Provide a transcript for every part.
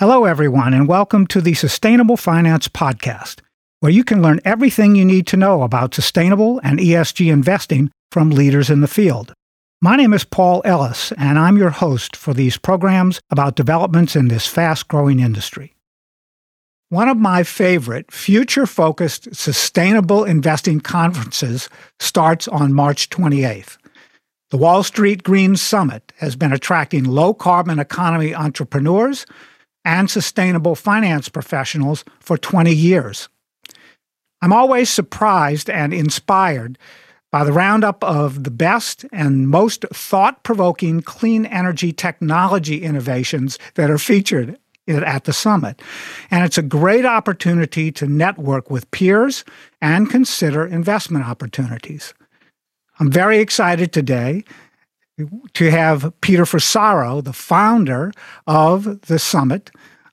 Hello, everyone, and welcome to the Sustainable Finance Podcast, where you can learn everything you need to know about sustainable and ESG investing from leaders in the field. My name is Paul Ellis, and I'm your host for these programs about developments in this fast-growing industry. One of my favorite future-focused sustainable investing conferences starts on March 28th. The Wall Street Green Summit has been attracting low-carbon economy entrepreneurs and sustainable finance professionals for 20 years. I'm always surprised and inspired by the roundup of the best and most thought-provoking clean energy technology innovations that are featured at the summit. And it's a great opportunity to network with peers and consider investment opportunities. I'm very excited today to have Peter Fusaro, the founder of the summit,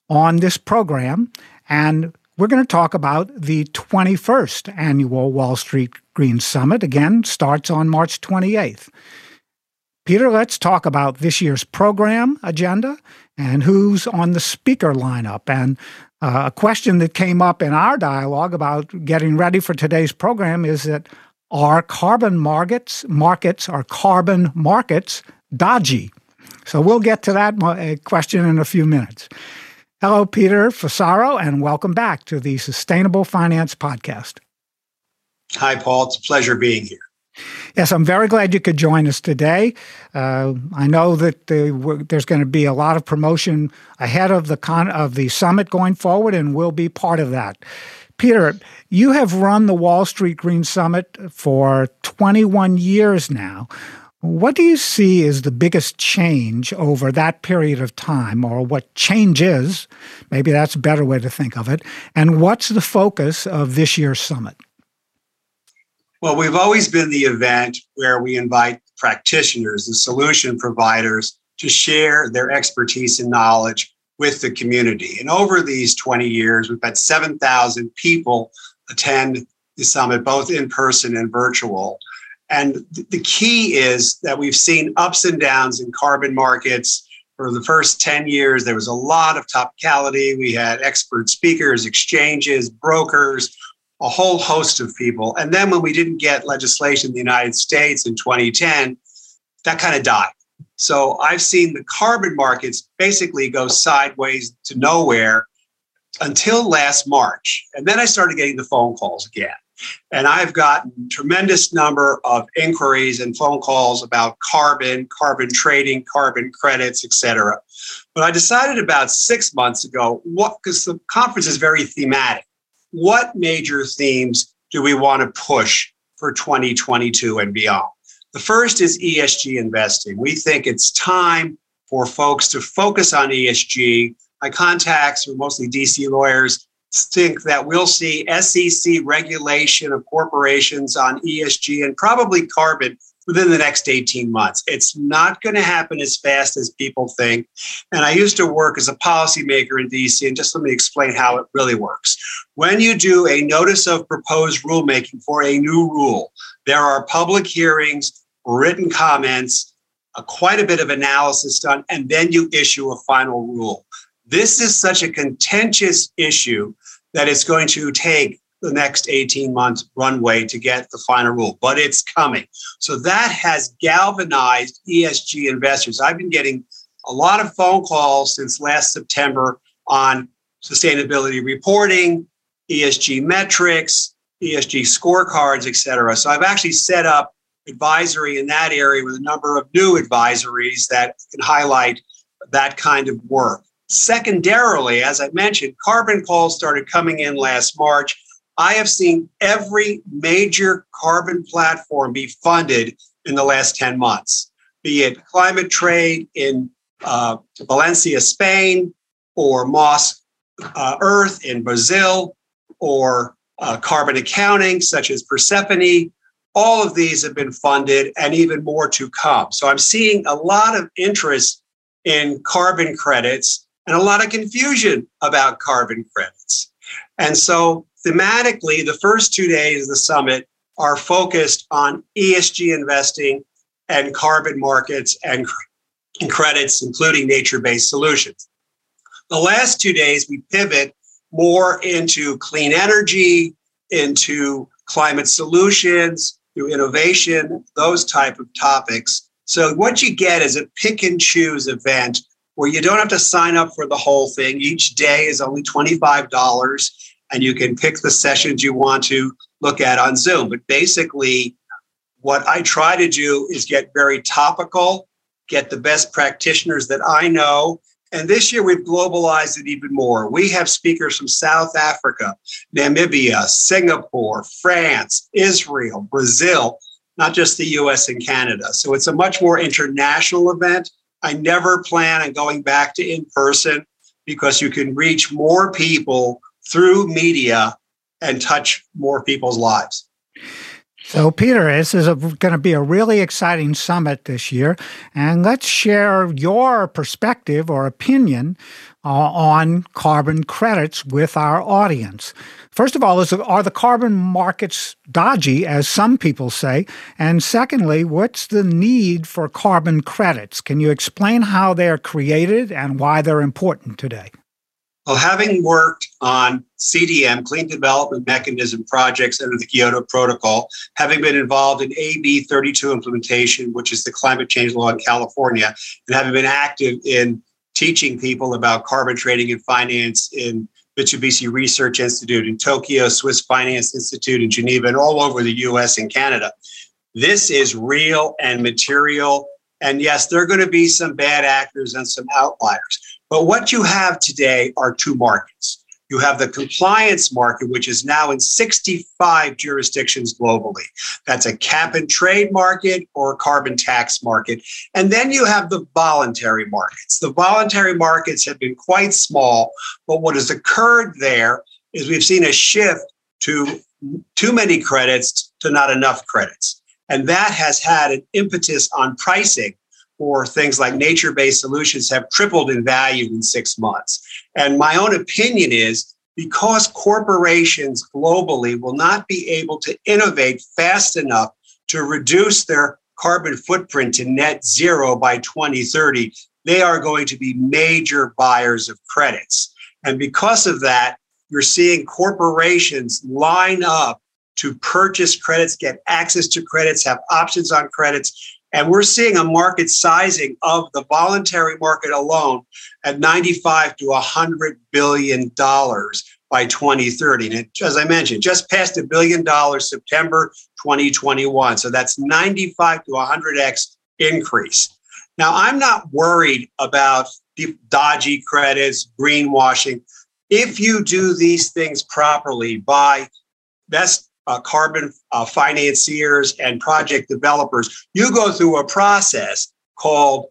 on this program. And we're going to talk about the 21st Annual Wall Street Green Summit. Again, starts on March 28th. Peter, let's talk about this year's program agenda and who's on the speaker lineup. And a question that came up in our dialogue about getting ready for today's program is that, are carbon markets are carbon markets dodgy? So we'll get to that question in a few minutes. Hello, Peter Fusaro, and welcome back to the Sustainable Finance Podcast. Hi, Paul. It's a pleasure being here. Yes, I'm very glad you could join us today. I know that there's going to be a lot of promotion ahead of the summit going forward, and we'll be part of that. Peter, you have run the Wall Street Green Summit for 21 years now. What do you see is the biggest change over that period of time, or what changes? Maybe that's a better way to think of it. And what's the focus of this year's summit? Well, we've always been the event where we invite practitioners and solution providers to share their expertise and knowledge with the community. And over these 20 years, we've had 7,000 people attend the summit, both in person and virtual. And the key is that we've seen ups and downs in carbon markets. For the first 10 years, there was a lot of topicality. We had expert speakers, exchanges, brokers, a whole host of people. And then when we didn't get legislation in the United States in 2010, that kind of died. So I've seen the carbon markets basically go sideways to nowhere until last March. And then I started getting the phone calls again. And I've gotten a tremendous number of inquiries and phone calls about carbon, carbon trading, carbon credits, et cetera. But I decided about 6 months ago, because the conference is very thematic, what major themes do we want to push for 2022 and beyond? The first is ESG investing. We think it's time for folks to focus on ESG. My contacts, who are mostly DC lawyers, think that we'll see SEC regulation of corporations on ESG and probably carbon within the next 18 months. It's not going to happen as fast as people think. And I used to work as a policymaker in DC, and just let me explain how it really works. When you do a notice of proposed rulemaking for a new rule, there are public hearings, written comments, quite a bit of analysis done, and then you issue a final rule. This is such a contentious issue that it's going to take the next 18-month runway to get the final rule, but it's coming. So that has galvanized ESG investors. I've been getting a lot of phone calls since last September on sustainability reporting, ESG metrics, ESG scorecards, et cetera. So I've actually set up advisory in that area with a number of new advisories that can highlight that kind of work. Secondarily, as I mentioned, carbon calls started coming in last March. I have seen every major carbon platform be funded in the last 10 months, be it Climate Trade in Valencia, Spain, or Moss Earth in Brazil, or carbon accounting such as Persephone. All of these have been funded and even more to come. So I'm seeing a lot of interest in carbon credits and a lot of confusion about carbon credits. And so thematically, the first 2 days of the summit are focused on ESG investing and carbon markets and credits, including nature-based solutions. The last 2 days, we pivot more into clean energy, into climate solutions, through innovation, those type of topics. So what you get is a pick and choose event where you don't have to sign up for the whole thing. Each day is only $25, and you can pick the sessions you want to look at on Zoom. But basically, what I try to do is get very topical, get the best practitioners that I know. And this year, we've globalized it even more. We have speakers from South Africa, Namibia, Singapore, France, Israel, Brazil, not just the US and Canada. So it's a much more international event. I never plan on going back to in-person because you can reach more people through media and touch more people's lives. So, Peter, this is going to be a really exciting summit this year. And let's share your perspective or opinion on carbon credits with our audience. First of all, are the carbon markets dodgy, as some people say? And secondly, what's the need for carbon credits? Can you explain how they're created and why they're important today? Well, having worked on CDM, Clean Development Mechanism projects under the Kyoto Protocol, having been involved in AB 32 implementation, which is the climate change law in California, and having been active in teaching people about carbon trading and finance in Mitsubishi Research Institute in Tokyo, Swiss Finance Institute in Geneva, and all over the US and Canada. This is real and material. And yes, there are going to be some bad actors and some outliers. But what you have today are two markets. You have the compliance market, which is now in 65 jurisdictions globally. That's a cap and trade market or a carbon tax market. And then you have the voluntary markets. The voluntary markets have been quite small, but what has occurred there is we've seen a shift to too many credits to not enough credits. And that has had an impetus on pricing, or things like nature-based solutions have tripled in value in 6 months. And my own opinion is because corporations globally will not be able to innovate fast enough to reduce their carbon footprint to net zero by 2030, they are going to be major buyers of credits. And because of that, you're seeing corporations line up to purchase credits, get access to credits, have options on credits. And we're seeing a market sizing of the voluntary market alone at $95 to $100 billion by 2030. And it, as I mentioned, just passed $1 billion September 2021. So that's 95 to 100x increase. Now, I'm not worried about dodgy credits, greenwashing. If you do these things properly by best carbon financiers and project developers, you go through a process called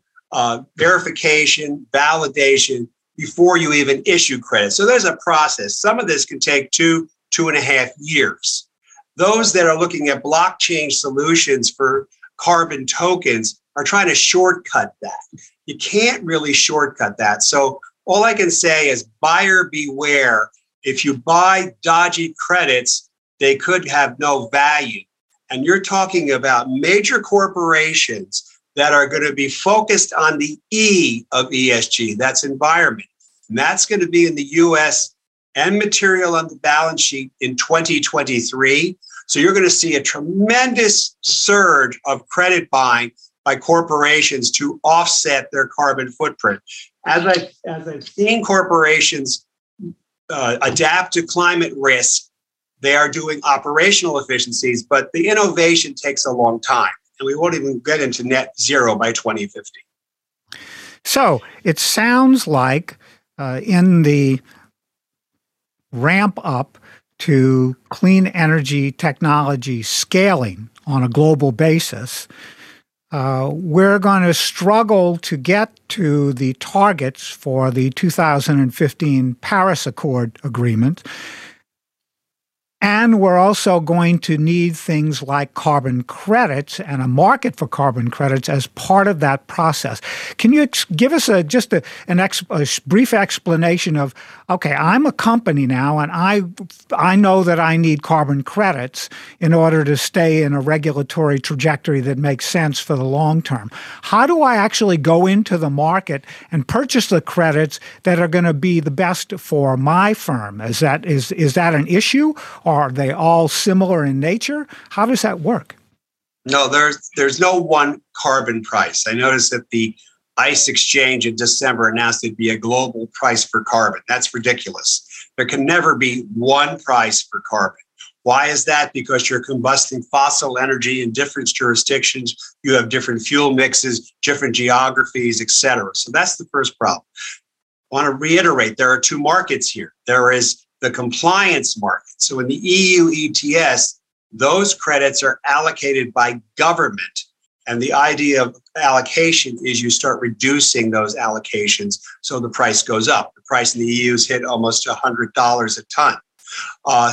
verification, validation, before you even issue credit. So there's a process. Some of this can take 2.5 years. Those that are looking at blockchain solutions for carbon tokens are trying to shortcut that. You can't really shortcut that. So all I can say is buyer beware. If you buy dodgy credits, they could have no value. And you're talking about major corporations that are going to be focused on the E of ESG, that's environment. And that's going to be in the US and material on the balance sheet in 2023. So you're going to see a tremendous surge of credit buying by corporations to offset their carbon footprint. As I've seen corporations adapt to climate risk, they are doing operational efficiencies, but the innovation takes a long time, and we won't even get into net zero by 2050. So it sounds like in the ramp up to clean energy technology scaling on a global basis, we're going to struggle to get to the targets for the 2015 Paris Accord agreement. And we're also going to need things like carbon credits and a market for carbon credits as part of that process. Can you give us a brief explanation of, okay, I'm a company now and I know that I need carbon credits in order to stay in a regulatory trajectory that makes sense for the long term. How do I actually go into the market and purchase the credits that are going to be the best for my firm? Is that an issue? Are they all similar in nature? How does that work? No, there's no one carbon price. I noticed that the ICE exchange in December announced there'd be a global price for carbon. That's ridiculous. There can never be one price for carbon. Why is that? Because you're combusting fossil energy in different jurisdictions. You have different fuel mixes, different geographies, et cetera. So that's the first problem. I want to reiterate, there are two markets here. There is the compliance market. So in the EU ETS, those credits are allocated by government. And the idea of allocation is you start reducing those allocations so the price goes up. The price in the EU has hit almost $100 a ton.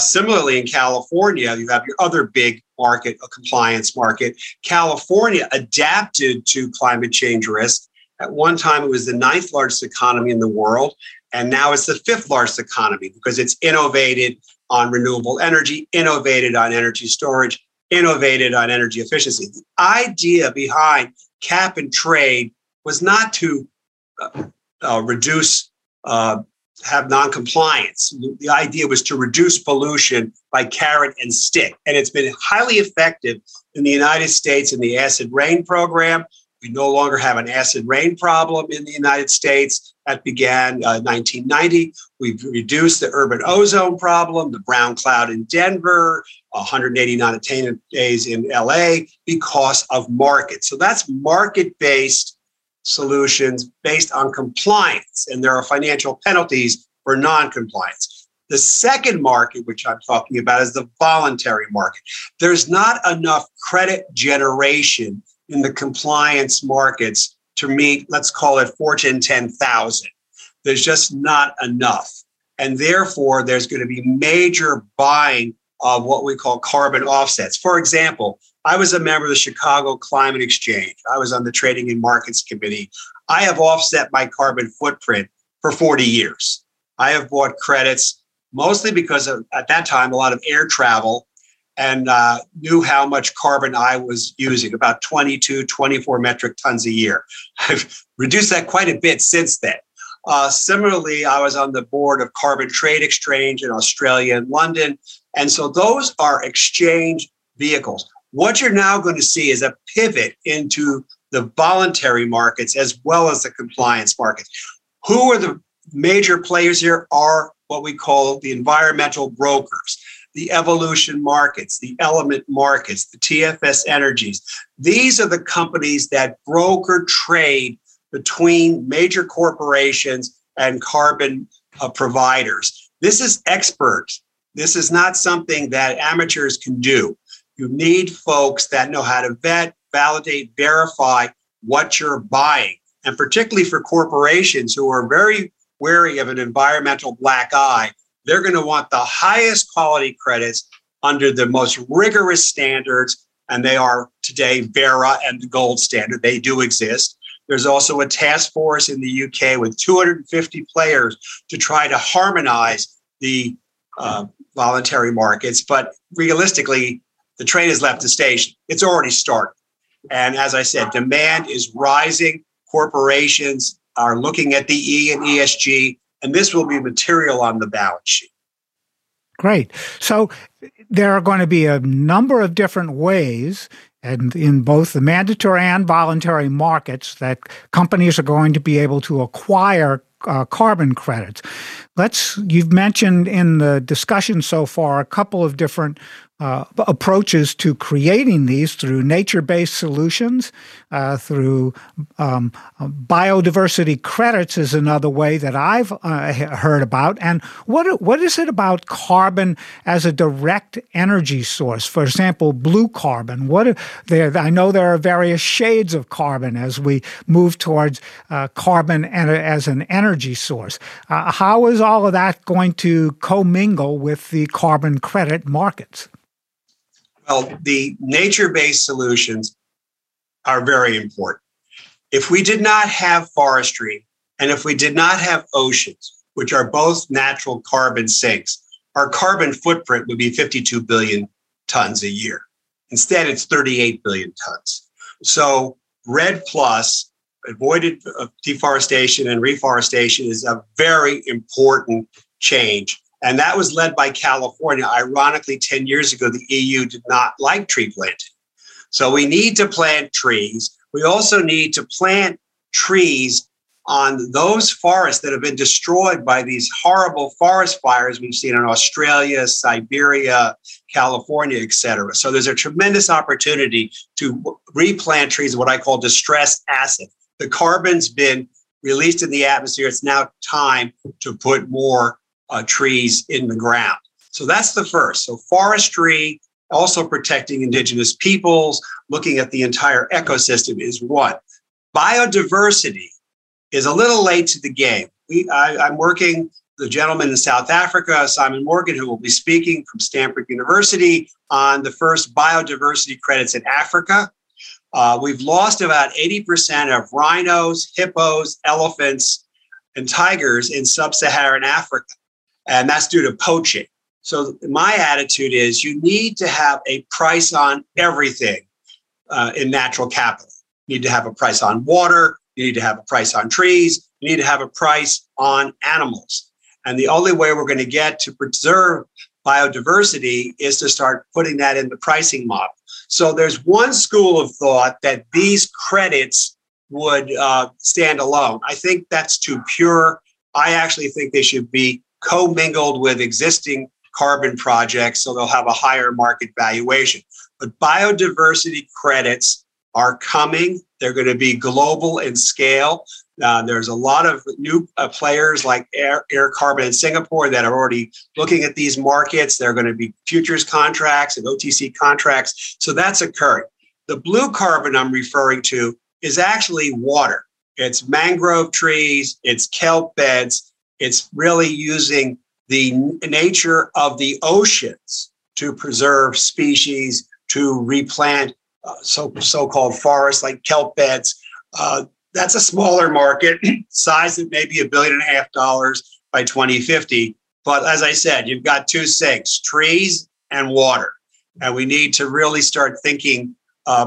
Similarly, in California, you have your other big market, a compliance market. California adapted to climate change risk. At one time, it was the 9th largest economy in the world. And now it's the 5th largest economy because it's innovated on renewable energy, innovated on energy storage, innovated on energy efficiency. The idea behind cap and trade was not to have non-compliance. The idea was to reduce pollution by carrot and stick. And it's been highly effective in the United States in the acid rain program. We no longer have an acid rain problem in the United States. That began in 1990. We've reduced the urban ozone problem, the brown cloud in Denver, 180 non-attainment days in LA because of market. So that's market-based solutions based on compliance. And there are financial penalties for non-compliance. The second market, which I'm talking about, is the voluntary market. There's not enough credit generation in the compliance markets to meet, let's call it Fortune 10,000. There's just not enough. And therefore, there's going to be major buying of what we call carbon offsets. For example, I was a member of the Chicago Climate Exchange. I was on the Trading and Markets Committee. I have offset my carbon footprint for 40 years. I have bought credits mostly because of, at that time, a lot of air travel and knew how much carbon I was using, about 22, 24 metric tons a year. I've reduced that quite a bit since then. Similarly, I was on the board of Carbon Trade Exchange in Australia and London. And so those are exchange vehicles. What you're now going to see is a pivot into the voluntary markets as well as the compliance markets. Who are the major players here are what we call the environmental brokers, the Evolution Markets, the Element Markets, the TFS Energies. These are the companies that broker trade between major corporations and carbon providers. This is expert. This is not something that amateurs can do. You need folks that know how to vet, validate, verify what you're buying. And particularly for corporations who are very wary of an environmental black eye, they're going to want the highest quality credits under the most rigorous standards. And they are today Vera and the gold standard. They do exist. There's also a task force in the UK with 250 players to try to harmonize the voluntary markets. But realistically, the train has left the station. It's already started. And as I said, demand is rising. Corporations are looking at the E and ESG. And this will be material on the balance sheet. Great. So there are going to be a number of different ways, and in both the mandatory and voluntary markets, that companies are going to be able to acquire carbon credits. You've mentioned in the discussion so far a couple of different approaches to creating these through nature-based solutions, through biodiversity credits is another way that I've heard about. And what is it about carbon as a direct energy source? For example, blue carbon. I know there are various shades of carbon as we move towards carbon as an energy source. How is all of that going to commingle with the carbon credit markets? Well, the nature-based solutions are very important. If we did not have forestry and if we did not have oceans, which are both natural carbon sinks, our carbon footprint would be 52 billion tons a year. Instead, it's 38 billion tons. So REDD+, avoided deforestation and reforestation, is a very important change. And that was led by California. Ironically, 10 years ago, the EU did not like tree planting. So we need to plant trees. We also need to plant trees on those forests that have been destroyed by these horrible forest fires we've seen in Australia, Siberia, California, et cetera. So there's a tremendous opportunity to replant trees, what I call distressed assets. The carbon's been released in the atmosphere. It's now time to put more trees in the ground. So that's the first. So forestry, also protecting indigenous peoples, looking at the entire ecosystem is one. Biodiversity is a little late to the game. I'm working with a gentleman in South Africa, Simon Morgan, who will be speaking from Stanford University on the first biodiversity credits in Africa. We've lost about 80% of rhinos, hippos, elephants, and tigers in sub-Saharan Africa. And that's due to poaching. So my attitude is you need to have a price on everything in natural capital. You need to have a price on water. You need to have a price on trees. You need to have a price on animals. And the only way we're going to get to preserve biodiversity is to start putting that in the pricing model. So there's one school of thought that these credits would stand alone. I think that's too pure. I actually think they should be commingled with existing carbon projects, so they'll have a higher market valuation. But biodiversity credits are coming. They're going to be global in scale. There's a lot of new players like Air Carbon in Singapore that are already looking at these markets. They're going to be futures contracts and OTC contracts. So that's occurring. The blue carbon I'm referring to is actually water. It's mangrove trees, it's kelp beds. It's really using the nature of the oceans to preserve species, to replant so-called forests like kelp beds. That's a smaller market, size of maybe $1.5 billion by 2050. But as I said, you've got two sinks, trees and water. And we need to really start thinking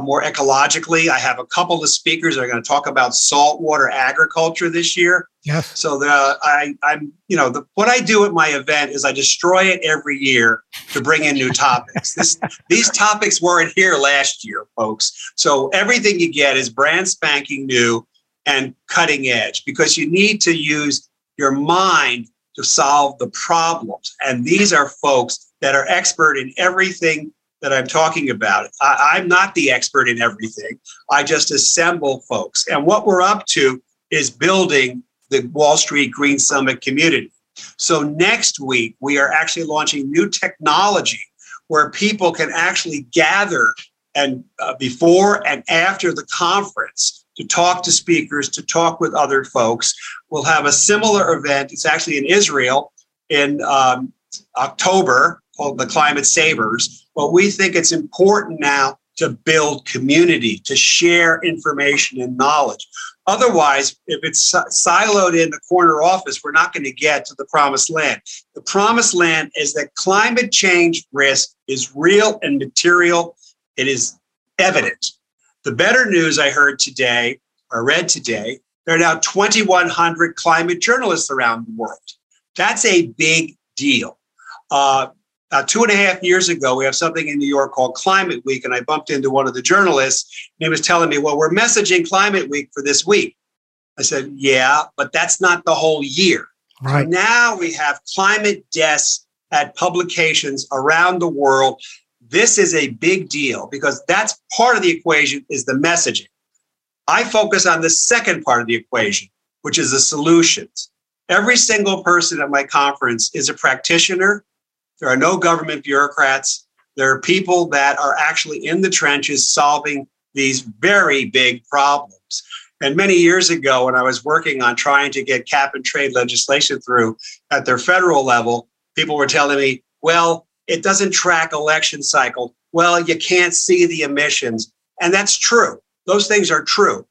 more ecologically. I have a couple of speakers that are going to talk about saltwater agriculture this year. Yes. So what I do at my event is I destroy it every year to bring in new topics. These topics weren't here last year, folks. So everything you get is brand spanking new and cutting edge, because you need to use your mind to solve the problems. And these are folks that are expert in everything that I'm talking about. I'm not the expert in everything. I just assemble folks. And what we're up to is building the Wall Street Green Summit community. So next week, we are actually launching new technology where people can actually gather and before and after the conference to talk to speakers, to talk with other folks. We'll have a similar event. It's actually in Israel in October, called the Climate Savers. But we think it's important now to build community, to share information and knowledge. Otherwise, if it's siloed in the corner office, we're not going to get to the promised land. The promised land is that climate change risk is real and material. It is evident. The better news I heard today, or read today, there are now 2,100 climate journalists around the world. That's a big deal. About 2.5 years ago, we have something in New York called Climate Week, and I bumped into one of the journalists, and he was telling me, well, we're messaging Climate Week for this week. I said, yeah, but that's not the whole year. Right. So now we have climate desks at publications around the world. This is a big deal because that's part of the equation is the messaging. I focus on the second part of the equation, which is the solutions. Every single person at my conference is a practitioner. There are no government bureaucrats. There are people that are actually in the trenches solving these very big problems. And many years ago, when I was working on trying to get cap and trade legislation through at their federal level, people were telling me, well, it doesn't track election cycle. Well, you can't see the emissions. And that's true. Those things are true.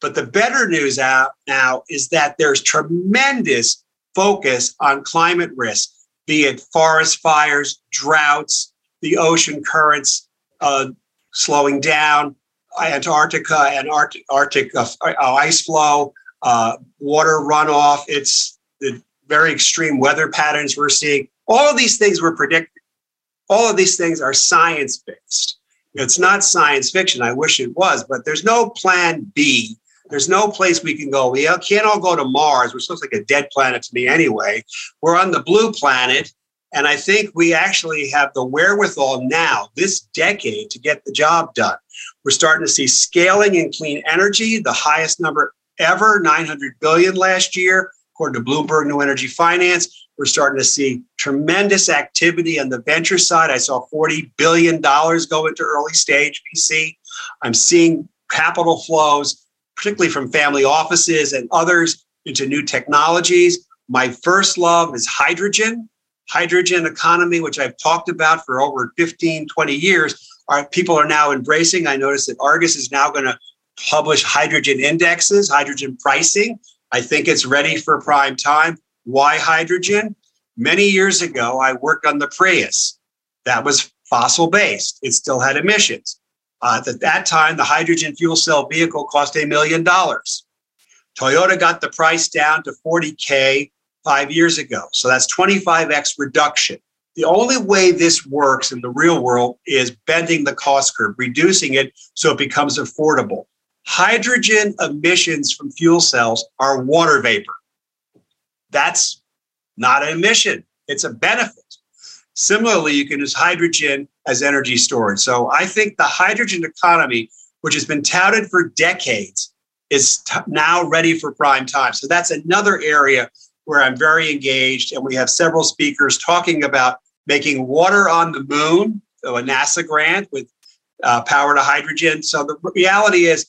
But the better news out now is that there's tremendous focus on climate risk, be it forest fires, droughts, the ocean currents slowing down, Antarctica and Arctic ice flow, water runoff. It's the very extreme weather patterns we're seeing. All of these things were predicted. All of these things are science-based. It's not science fiction. I wish it was, but there's no plan B. There's no place we can go. We can't all go to Mars, which looks like a dead planet to me anyway. We're on the blue planet. And I think we actually have the wherewithal now, this decade, to get the job done. We're starting to see scaling in clean energy, the highest number ever, 900 billion last year, according to Bloomberg New Energy Finance. We're starting to see tremendous activity on the venture side. I saw $40 billion go into early stage VC. I'm seeing capital flows, particularly from family offices and others, into new technologies. My first love is hydrogen. Hydrogen economy, which I've talked about for over 15, 20 years, people are now embracing. I noticed that Argus is now going to publish hydrogen indexes, hydrogen pricing. I think it's ready for prime time. Why hydrogen? Many years ago, I worked on the Prius. That was fossil-based. It still had emissions. At that time, the hydrogen fuel cell vehicle cost $1 million. Toyota got the price down to $40K 5 years ago. So that's 25x reduction. The only way this works in the real world is bending the cost curve, reducing it so it becomes affordable. Hydrogen emissions from fuel cells are water vapor. That's not an emission. It's a benefit. Similarly, you can use hydrogen as energy storage. So I think the hydrogen economy, which has been touted for decades, is now ready for prime time. So that's another area where I'm very engaged, and we have several speakers talking about making water on the moon, so a NASA grant with power to hydrogen. So the reality is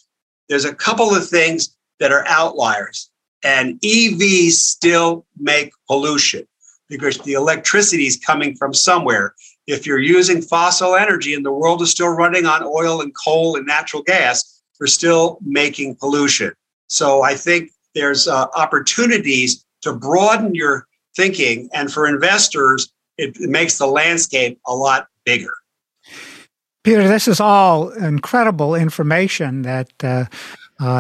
there's a couple of things that are outliers, and EVs still make pollution because the electricity is coming from somewhere. If you're using fossil energy and the world is still running on oil and coal and natural gas, we're still making pollution. So I think there's opportunities to broaden your thinking. And for investors, it makes the landscape a lot bigger. Peter, this is all incredible information that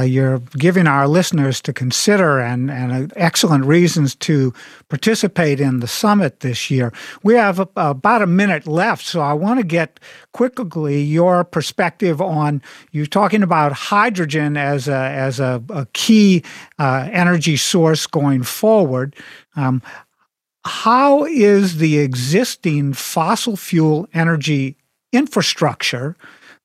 you're giving our listeners to consider and excellent reasons to participate in the summit this year. We have about a minute left, so I want to get quickly your perspective on you talking about hydrogen as a key energy source going forward. How is the existing fossil fuel energy infrastructure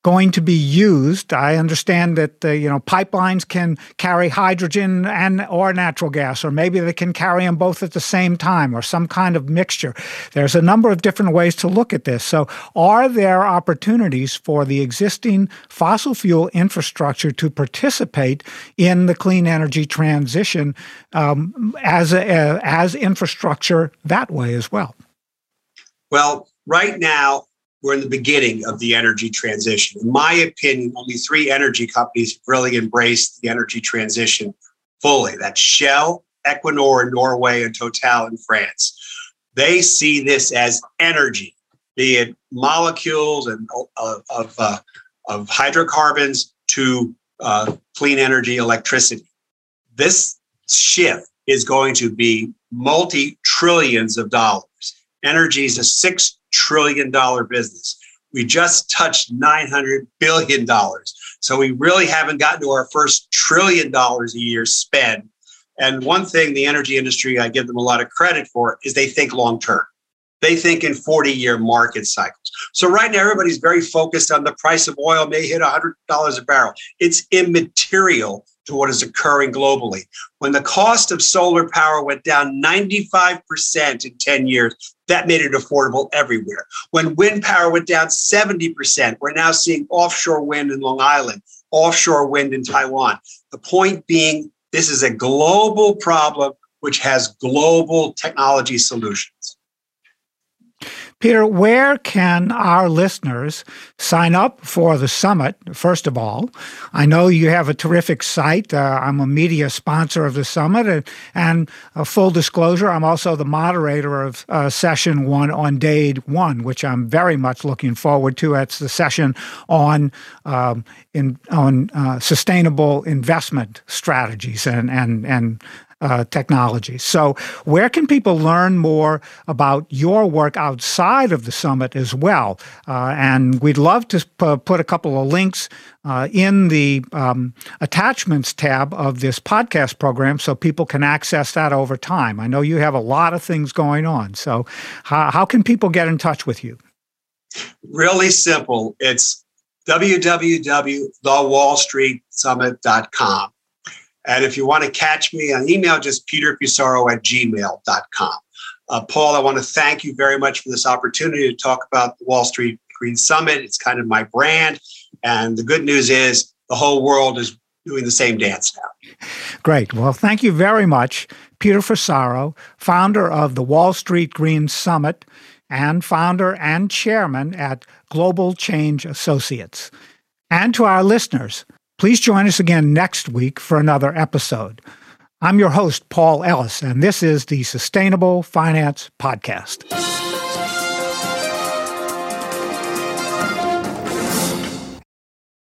going to be used? I understand that pipelines can carry hydrogen and or natural gas, or maybe they can carry them both at the same time, or some kind of mixture. There's a number of different ways to look at this. So are there opportunities for the existing fossil fuel infrastructure to participate in the clean energy transition as infrastructure that way as well? Well, right now, we're in the beginning of the energy transition. In my opinion, only three energy companies really embraced the energy transition fully. That's Shell, Equinor in Norway, and Total in France. They see this as energy, be it molecules and of hydrocarbons to clean energy, electricity. This shift is going to be multi-trillions of dollars. Energy is a $6 trillion business. We just touched $900 billion. So we really haven't gotten to our first $1 trillion a year spend. And one thing the energy industry, I give them a lot of credit for, is they think long term. They think in 40-year market cycles. So right now, everybody's very focused on the price of oil may hit $100 a barrel. It's immaterial to what is occurring globally. When the cost of solar power went down 95% in 10 years, that made it affordable everywhere. When wind power went down 70%, we're now seeing offshore wind in Long Island, offshore wind in Taiwan. The point being, this is a global problem which has global technology solutions. Peter, where can our listeners sign up for the summit, first of all? I know you have a terrific site. I'm a media sponsor of the summit. And full disclosure, I'm also the moderator of Session 1 on Day 1, which I'm very much looking forward to. It's the session on sustainable investment strategies and technology. So where can people learn more about your work outside of the summit as well? And we'd love to put a couple of links in the attachments tab of this podcast program so people can access that over time. I know you have a lot of things going on. So how can people get in touch with you? Really simple. It's www.thewallstreetsummit.com. And if you want to catch me on email, just peterfusaro@gmail.com. Paul, I want to thank you very much for this opportunity to talk about the Wall Street Green Summit. It's kind of my brand. And the good news is the whole world is doing the same dance now. Great. Well, thank you very much, Peter Fusaro, founder of the Wall Street Green Summit and founder and chairman at Global Change Associates. And to our listeners, please join us again next week for another episode. I'm your host, Paul Ellis, and this is the Sustainable Finance Podcast.